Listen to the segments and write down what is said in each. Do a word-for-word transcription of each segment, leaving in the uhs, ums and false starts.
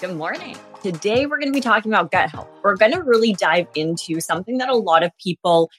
Good morning. Today, we're going to be talking about gut health. We're going to really dive into something that a lot of people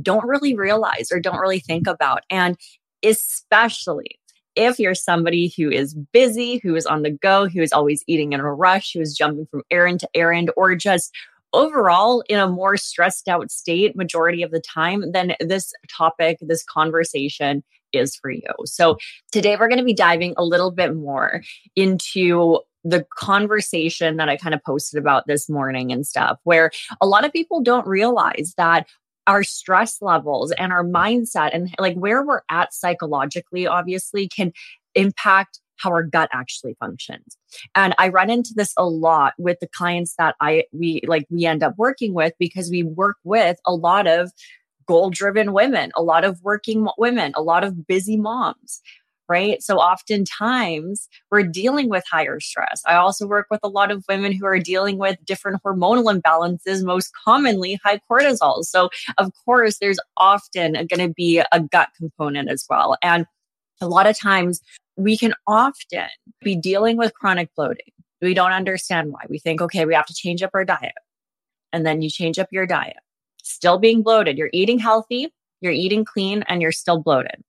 don't really realize or don't really think about. And especially if you're somebody who is busy, who is on the go, who is always eating in a rush, who is jumping from errand to errand, or just overall in a more stressed out state majority of the time, then this topic, this conversation is for you. So today, we're going to be diving a little bit more into the conversation that I kind of posted about this morning and stuff, where a lot of people don't realize that our stress levels and our mindset and like where we're at psychologically, obviously, can impact how our gut actually functions. And I run into this a lot with the clients that I we like we end up working with, because we work with a lot of goal-driven women, a lot of working women, a lot of busy moms. Right? So oftentimes we're dealing with higher stress. I also work with a lot of women who are dealing with different hormonal imbalances, most commonly high cortisol. So of course, there's often going to be a gut component as well. And a lot of times we can often be dealing with chronic bloating. We don't understand why. We think, okay, we have to change up our diet. And then you change up your diet, still being bloated. You're eating healthy, you're eating clean, and you're still bloated.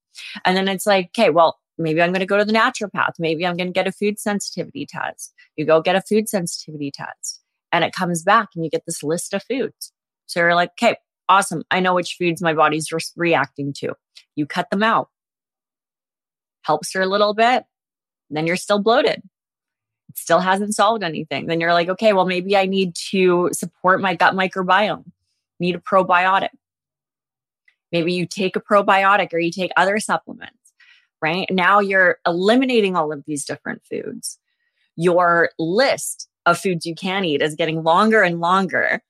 And then it's like, okay, well, maybe I'm going to go to the naturopath. Maybe I'm going to get a food sensitivity test. You go get a food sensitivity test and it comes back and you get this list of foods. So you're like, okay, awesome. I know which foods my body's re- reacting to. You cut them out. Helps her a little bit. Then you're still bloated. It still hasn't solved anything. Then you're like, okay, well, maybe I need to support my gut microbiome. Need a probiotic. Maybe you take a probiotic or you take other supplements. Right? Now you're eliminating all of these different foods. Your list of foods you can eat is getting longer and longer.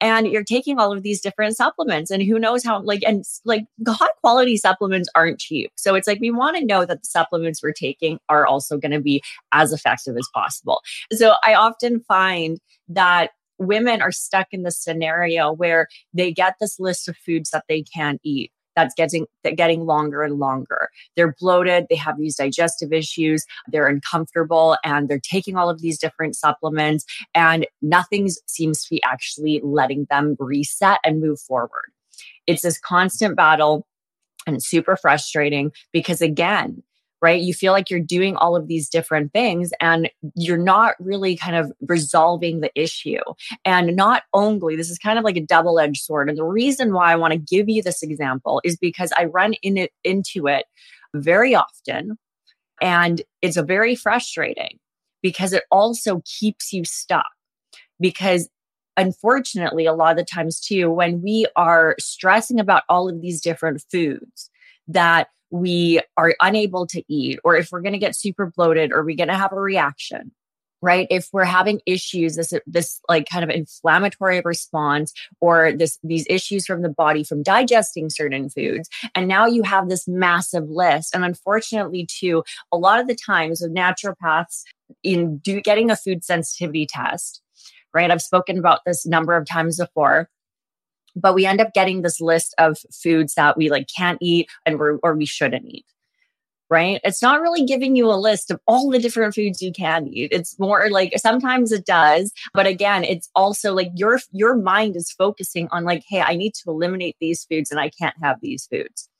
And you're taking all of these different supplements, and who knows how, like, and like high quality supplements aren't cheap. So it's like, we want to know that the supplements we're taking are also going to be as effective as possible. So I often find that women are stuck in this scenario where they get this list of foods that they can eat. That's getting that getting longer and longer. They're bloated. They have these digestive issues. They're uncomfortable, and they're taking all of these different supplements, and nothing seems to be actually letting them reset and move forward. It's this constant battle, and it's super frustrating because, again, right? You feel like you're doing all of these different things and you're not really kind of resolving the issue. And not only, this is kind of like a double-edged sword. And the reason why I want to give you this example is because I run in it, into it very often. And it's a very frustrating because it also keeps you stuck. Because unfortunately, a lot of the times too, when we are stressing about all of these different foods that we are unable to eat, or if we're going to get super bloated, or we're going to have a reaction, right? If we're having issues, this this like kind of inflammatory response, or this these issues from the body from digesting certain foods, and now you have this massive list. And unfortunately, too, a lot of the times with naturopaths in do, getting a food sensitivity test, right? I've spoken about this number of times before. But we end up getting this list of foods that we like can't eat and we're, or we shouldn't eat, right? It's not really giving you a list of all the different foods you can eat. It's more like sometimes it does, but again, it's also like your your mind is focusing on like, hey, I need to eliminate these foods and I can't have these foods.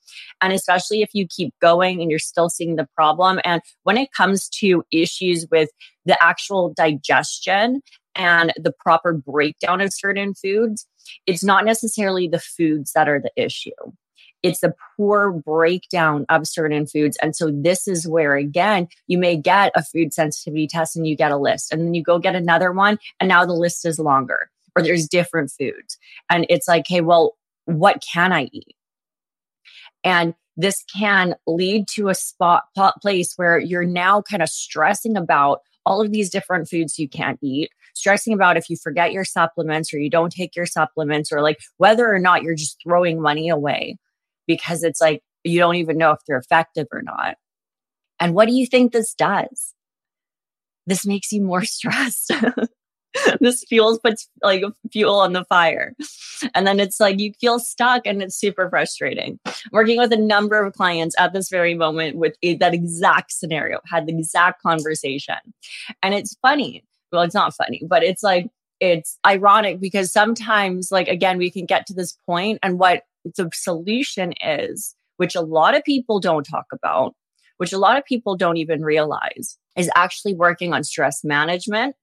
And especially if you keep going and you're still seeing the problem. And when it comes to issues with the actual digestion and the proper breakdown of certain foods, it's not necessarily the foods that are the issue. It's the poor breakdown of certain foods. And so this is where, again, you may get a food sensitivity test and you get a list, and then you go get another one, and now the list is longer, or there's different foods. And it's like, hey, well, what can I eat? And this can lead to a spot place where you're now kind of stressing about all of these different foods you can't eat, stressing about if you forget your supplements or you don't take your supplements, or like whether or not you're just throwing money away because it's like you don't even know if they're effective or not. And what do you think this does? This makes you more stressed. This fuels puts like fuel on the fire. And then it's like you feel stuck and it's super frustrating. I'm working with a number of clients at this very moment with a, that exact scenario, had the exact conversation. And it's funny. Well, it's not funny, but it's like, it's ironic because sometimes like, again, we can get to this point and what the solution is, which a lot of people don't talk about, which a lot of people don't even realize, is actually working on stress management,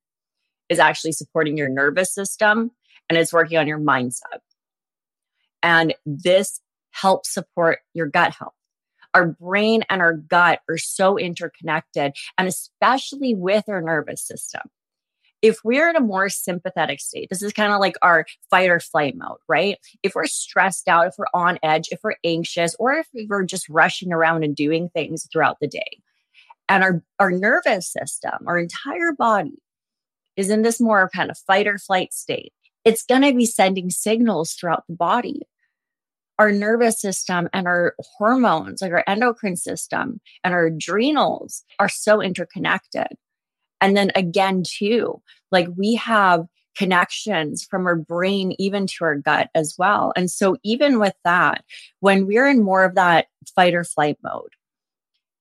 is actually supporting your nervous system, and it's working on your mindset. And this helps support your gut health. Our brain and our gut are so interconnected, and especially with our nervous system. If we're in a more sympathetic state, this is kind of like our fight or flight mode, right? If we're stressed out, if we're on edge, if we're anxious, or if we're just rushing around and doing things throughout the day, and our, our nervous system, our entire body, is in this more kind of fight or flight state, it's going to be sending signals throughout the body. Our nervous system and our hormones, like our endocrine system and our adrenals, are so interconnected. And then again, too, like we have connections from our brain even to our gut as well. And so even with that, when we're in more of that fight or flight mode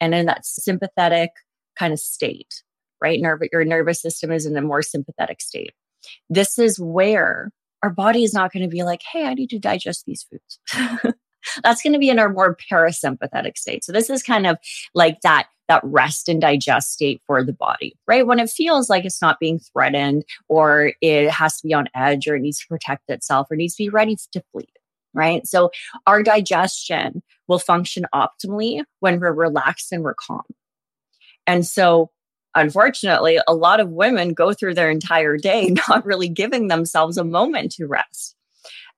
and in that sympathetic kind of state, right? Nerv- your nervous system is in a more sympathetic state. This is where our body is not going to be like, hey, I need to digest these foods. That's going to be in our more parasympathetic state. So this is kind of like that, that rest and digest state for the body, right? When it feels like it's not being threatened or it has to be on edge or it needs to protect itself or needs to be ready to flee, right? So our digestion will function optimally when we're relaxed and we're calm. And so unfortunately, a lot of women go through their entire day not really giving themselves a moment to rest.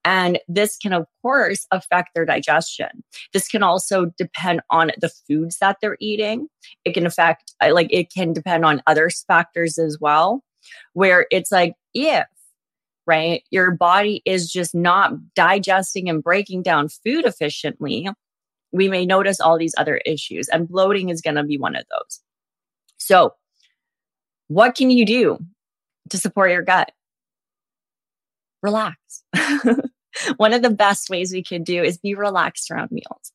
And this can, of course, affect their digestion. This can also depend on the foods that they're eating. It can affect, like, it can depend on other factors as well, where it's like, if, right, your body is just not digesting and breaking down food efficiently, we may notice all these other issues. And bloating is going to be one of those. So, what can you do to support your gut? Relax. One of the best ways we can do is be relaxed around meals.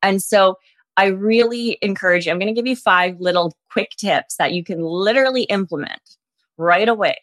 And so I really encourage you, I'm going to give you five little quick tips that you can literally implement right away.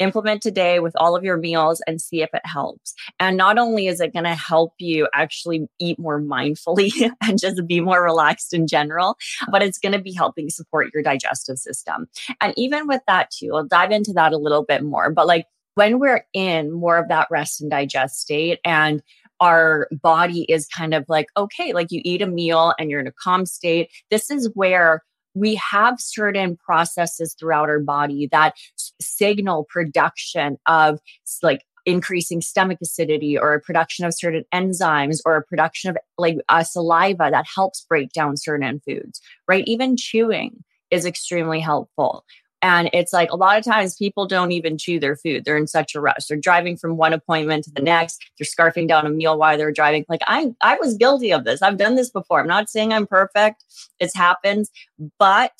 Implement today with all of your meals and see if it helps. And not only is it going to help you actually eat more mindfully and just be more relaxed in general, but it's going to be helping support your digestive system. And even with that too, I'll dive into that a little bit more, but like when we're in more of that rest and digest state and our body is kind of like, okay, like you eat a meal and you're in a calm state, this is where we have certain processes throughout our body that signal production of like increasing stomach acidity or a production of certain enzymes or a production of like uh, saliva that helps break down certain foods, right? Even chewing is extremely helpful. And it's like a lot of times people don't even chew their food. They're in such a rush. They're driving from one appointment to the next. They're scarfing down a meal while they're driving. Like I, I was guilty of this. I've done this before. I'm not saying I'm perfect. It happens. But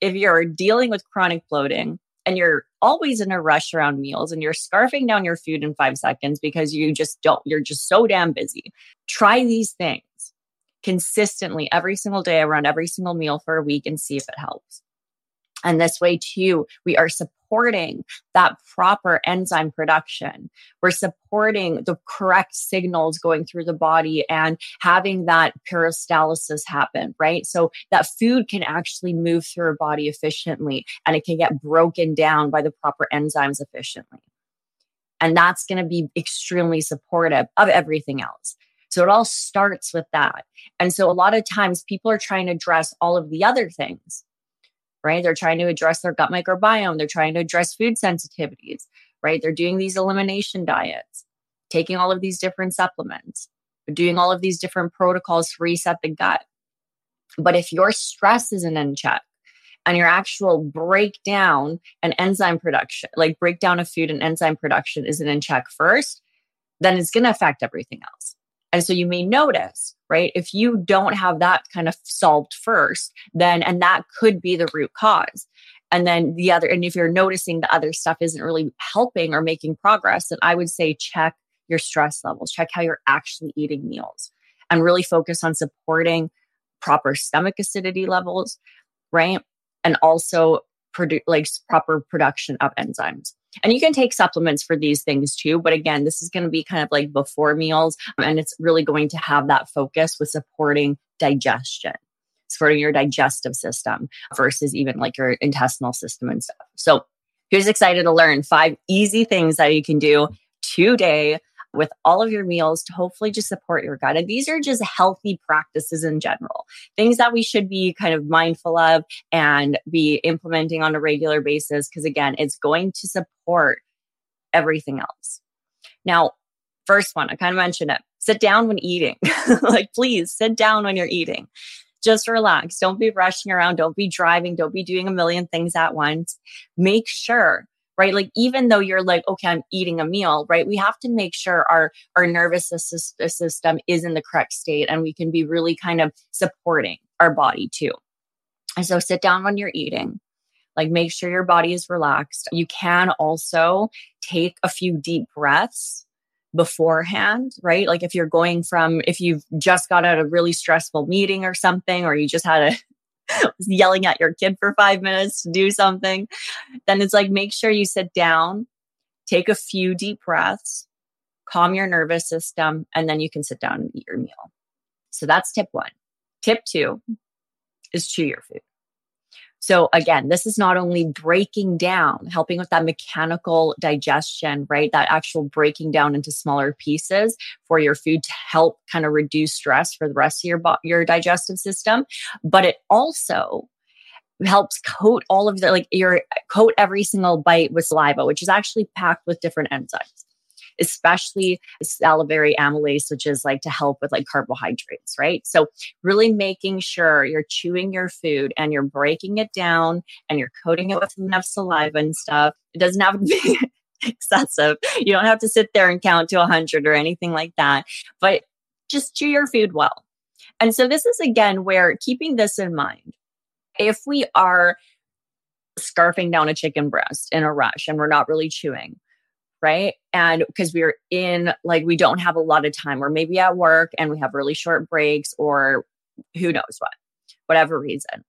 if you're dealing with chronic bloating and you're always in a rush around meals and you're scarfing down your food in five seconds because you just don't, you're just so damn busy, try these things consistently every single day around every single meal for a week and see if it helps. And this way too, we are supporting that proper enzyme production. We're supporting the correct signals going through the body and having that peristalsis happen, right? So that food can actually move through our body efficiently and it can get broken down by the proper enzymes efficiently. And that's going to be extremely supportive of everything else. So it all starts with that. And so a lot of times people are trying to address all of the other things, right? They're trying to address their gut microbiome. They're trying to address food sensitivities, right? They're doing these elimination diets, taking all of these different supplements. doing all of these different protocols to reset the gut. But if your stress isn't in check and your actual breakdown and enzyme production, like breakdown of food and enzyme production isn't in check first, then it's going to affect everything else. And so you may notice, right? If you don't have that kind of solved first, then, and that could be the root cause. And then the other, and if you're noticing the other stuff isn't really helping or making progress, then I would say check your stress levels, check how you're actually eating meals, and really focus on supporting proper stomach acidity levels, right? And also produ- like proper production of enzymes. And you can take supplements for these things too. But again, this is going to be kind of like before meals. And it's really going to have that focus with supporting digestion, supporting your digestive system versus even like your intestinal system and stuff. So who's excited to learn five easy things that you can do today with all of your meals to hopefully just support your gut? And these are just healthy practices in general, things that we should be kind of mindful of and be implementing on a regular basis. Because again, it's going to support everything else. Now, first one, I kind of mentioned it. Sit down when eating. Like, please sit down when you're eating. Just relax. Don't be rushing around. Don't be driving. Don't be doing a million things at once. Make sure, right? Like, even though you're like, okay, I'm eating a meal, right? We have to make sure our, our nervous system is in the correct state and we can be really kind of supporting our body too. And so sit down when you're eating, like make sure your body is relaxed. You can also take a few deep breaths beforehand, right? Like if you're going from, if you've just got out of a really stressful meeting or something, or you just had a yelling at your kid for five minutes to do something, then it's like, make sure you sit down, take a few deep breaths, calm your nervous system, and then you can sit down and eat your meal. So that's tip one. Tip two is chew your food. So again, this is not only breaking down, helping with that mechanical digestion, right? That actual breaking down into smaller pieces for your food to help kind of reduce stress for the rest of your bo- your digestive system, but it also helps coat all of the like your coat every single bite with saliva, which is actually packed with different enzymes, especially salivary amylase, which is like to help with like carbohydrates, right? So really making sure you're chewing your food and you're breaking it down and you're coating it with enough saliva and stuff. It doesn't have to be excessive. You don't have to sit there and count to one hundred or anything like that, but just chew your food well. And so this is again, where keeping this in mind, if we are scarfing down a chicken breast in a rush and we're not really chewing, right? And because we're in, like, we don't have a lot of time, or maybe at work and we have really short breaks, or who knows what, whatever reason.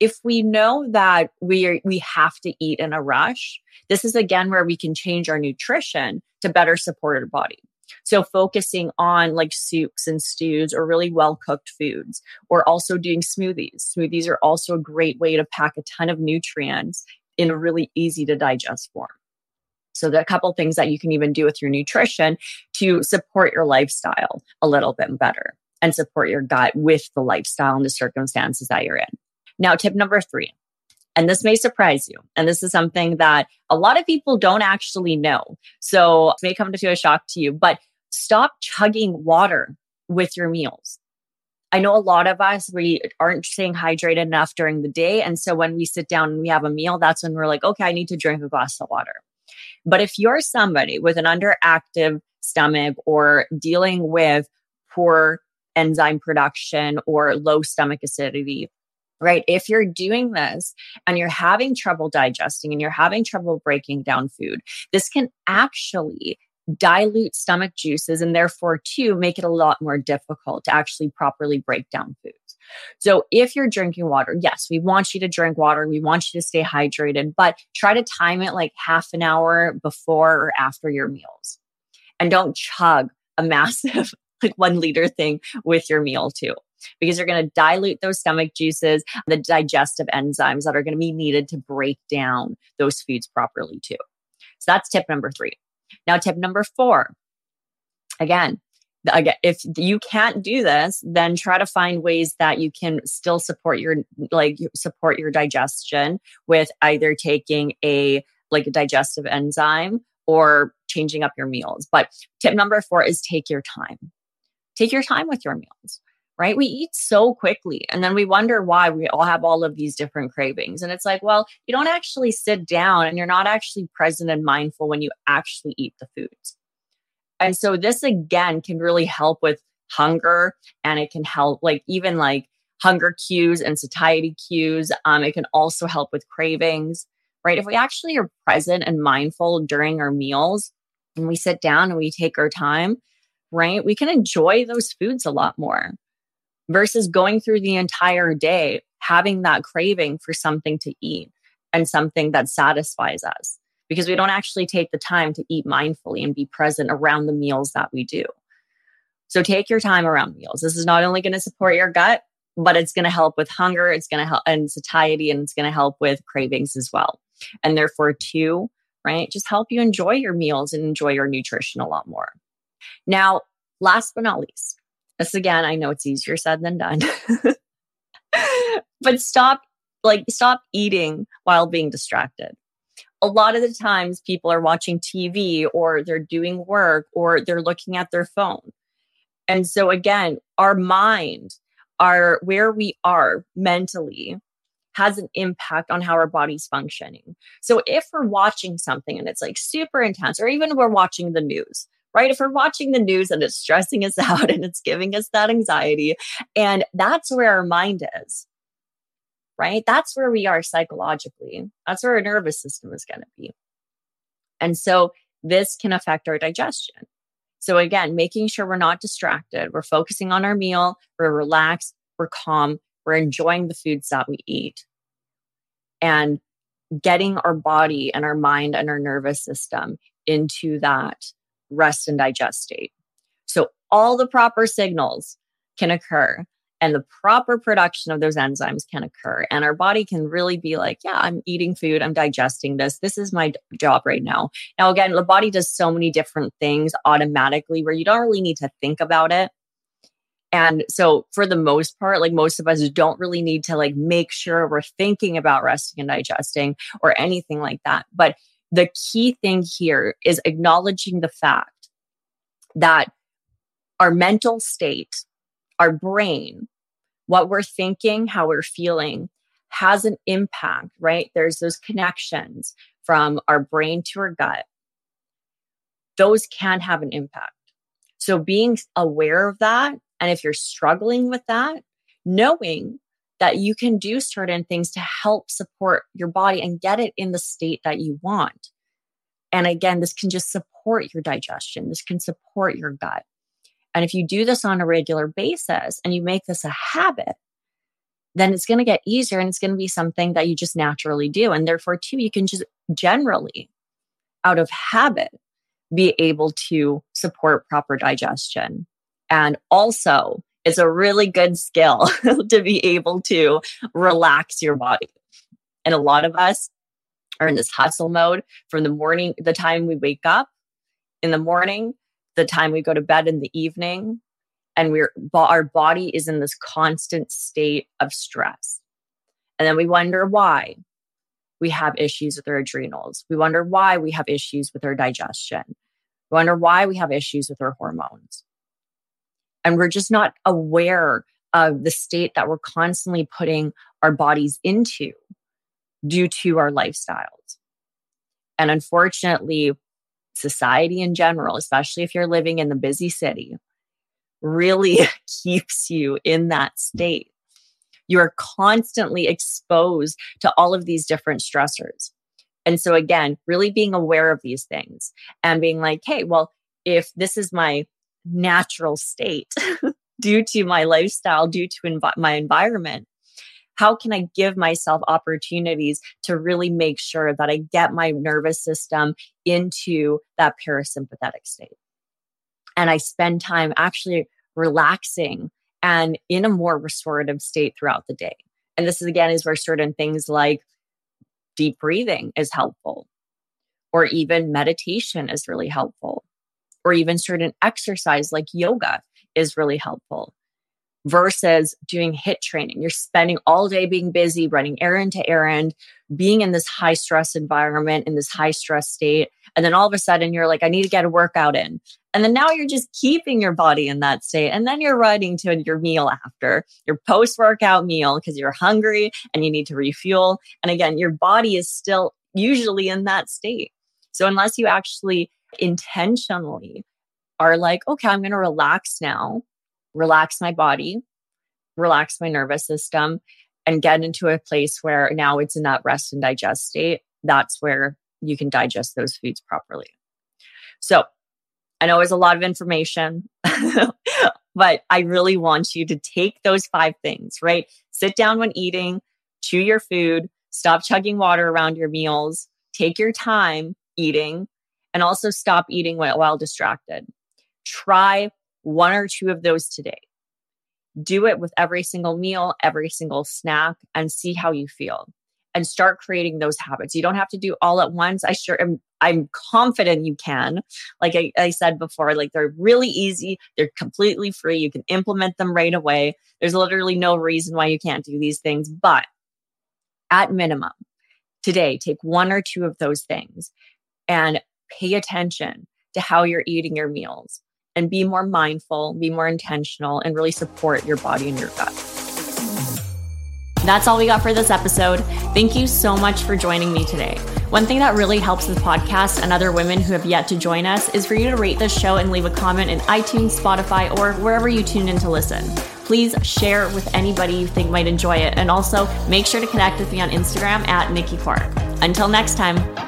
If we know that we are, we have to eat in a rush, this is again where we can change our nutrition to better support our body. So focusing on like soups and stews or really well-cooked foods, or also doing smoothies. Smoothies are also a great way to pack a ton of nutrients in a really easy to digest form. So there are a couple of things that you can even do with your nutrition to support your lifestyle a little bit better and support your gut with the lifestyle and the circumstances that you're in. Now, tip number three, and this may surprise you, and this is something that a lot of people don't actually know, so it may come to a shock to you, but stop chugging water with your meals. I know a lot of us, we aren't staying hydrated enough during the day. And so when we sit down and we have a meal, that's when we're like, okay, I need to drink a glass of water. But if you're somebody with an underactive stomach or dealing with poor enzyme production or low stomach acidity, right? If you're doing this and you're having trouble digesting and you're having trouble breaking down food, this can actually dilute stomach juices and therefore too make it a lot more difficult to actually properly break down food. So if you're drinking water, yes, we want you to drink water. We want you to stay hydrated, but try to time it like half an hour before or after your meals. And don't chug a massive like one liter thing with your meal too, because you're going to dilute those stomach juices, the digestive enzymes that are going to be needed to break down those foods properly too. So that's tip number three. Now, tip number four, again, if you can't do this, then try to find ways that you can still support your like support your digestion with either taking a like a digestive enzyme or changing up your meals. But tip number four is take your time. Take your time with your meals, right? We eat so quickly. And then we wonder why we all have all of these different cravings. And it's like, well, you don't actually sit down and you're not actually present and mindful when you actually eat the foods. And so this, again, can really help with hunger, and it can help like even like hunger cues and satiety cues. Um, it can also help with cravings, right? If we actually are present and mindful during our meals and we sit down and we take our time, right? We can enjoy those foods a lot more versus going through the entire day having that craving for something to eat and something that satisfies us, because we don't actually take the time to eat mindfully and be present around the meals that we do. So take your time around meals. This is not only going to support your gut, but it's going to help with hunger, it's going to help and satiety, and it's going to help with cravings as well. And therefore too, right, just help you enjoy your meals and enjoy your nutrition a lot more. Now, last but not least, this again, I know it's easier said than done, but stop, like stop eating while being distracted. A lot of the times people are watching T V or they're doing work or they're looking at their phone. And so again, our mind, our where we are mentally has an impact on how our body's functioning. So if we're watching something and it's like super intense, or even we're watching the news, right? If we're watching the news and it's stressing us out and it's giving us that anxiety, and that's where our mind is, right? That's where we are psychologically. That's where our nervous system is going to be. And so this can affect our digestion. So again, making sure we're not distracted, we're focusing on our meal, we're relaxed, we're calm, we're enjoying the foods that we eat, and getting our body and our mind and our nervous system into that rest and digest state. So all the proper signals can occur and the proper production of those enzymes can occur. And our body can really be like, yeah, I'm eating food, I'm digesting this. This is my job right now. Now, again, the body does so many different things automatically where you don't really need to think about it. And so for the most part, like most of us don't really need to like make sure we're thinking about resting and digesting or anything like that. But the key thing here is acknowledging the fact that our mental state, our brain, what we're thinking, how we're feeling has an impact, right? There's those connections from our brain to our gut. Those can have an impact. So being aware of that, and if you're struggling with that, knowing that you can do certain things to help support your body and get it in the state that you want. And again, this can just support your digestion. This can support your gut. And if you do this on a regular basis and you make this a habit, then it's going to get easier and it's going to be something that you just naturally do. And therefore, too, you can just generally, out of habit, be able to support proper digestion. And also, it's a really good skill to be able to relax your body. And a lot of us are in this hustle mode from the morning, the time we wake up in the morning, the time we go to bed in the evening, and we're our body is in this constant state of stress. And then we wonder why we have issues with our adrenals. We wonder why we have issues with our digestion. We wonder why we have issues with our hormones. And we're just not aware of the state that we're constantly putting our bodies into due to our lifestyles. And unfortunately, society in general, especially if you're living in the busy city, really keeps you in that state. You are constantly exposed to all of these different stressors. And so again, really being aware of these things and being like, hey, well, if this is my natural state due to my lifestyle, due to env- my environment, how can I give myself opportunities to really make sure that I get my nervous system into that parasympathetic state? And I spend time actually relaxing and in a more restorative state throughout the day. And this is, again, is where certain things like deep breathing is helpful, or even meditation is really helpful, or even certain exercise like yoga is really helpful. Versus doing HIIT training. You're spending all day being busy, running errand to errand, being in this high stress environment, in this high stress state. And then all of a sudden you're like, I need to get a workout in. And then now you're just keeping your body in that state. And then you're riding to your meal after, your post-workout meal, because you're hungry and you need to refuel. And again, your body is still usually in that state. So unless you actually intentionally are like, okay, I'm going to relax now, relax my body, relax my nervous system, and get into a place where now it's in that rest and digest state, that's where you can digest those foods properly. So I know there's a lot of information, but I really want you to take those five things, right? Sit down when eating, chew your food, stop chugging water around your meals, take your time eating, and also stop eating while distracted. Try one or two of those today. Do it with every single meal, every single snack, and see how you feel. And start creating those habits. You don't have to do all at once. I sure am. I'm confident you can. Like I, I said before, like they're really easy. They're completely free. You can implement them right away. There's literally no reason why you can't do these things. But at minimum, today, take one or two of those things and pay attention to how you're eating your meals and be more mindful, be more intentional, and really support your body and your gut. That's all we got for this episode. Thank you so much for joining me today. One thing that really helps the podcast and other women who have yet to join us is for you to rate this show and leave a comment in iTunes, Spotify, or wherever you tuned in to listen. Please share with anybody you think might enjoy it. And also make sure to connect with me on Instagram at Nikki Cork. Until next time.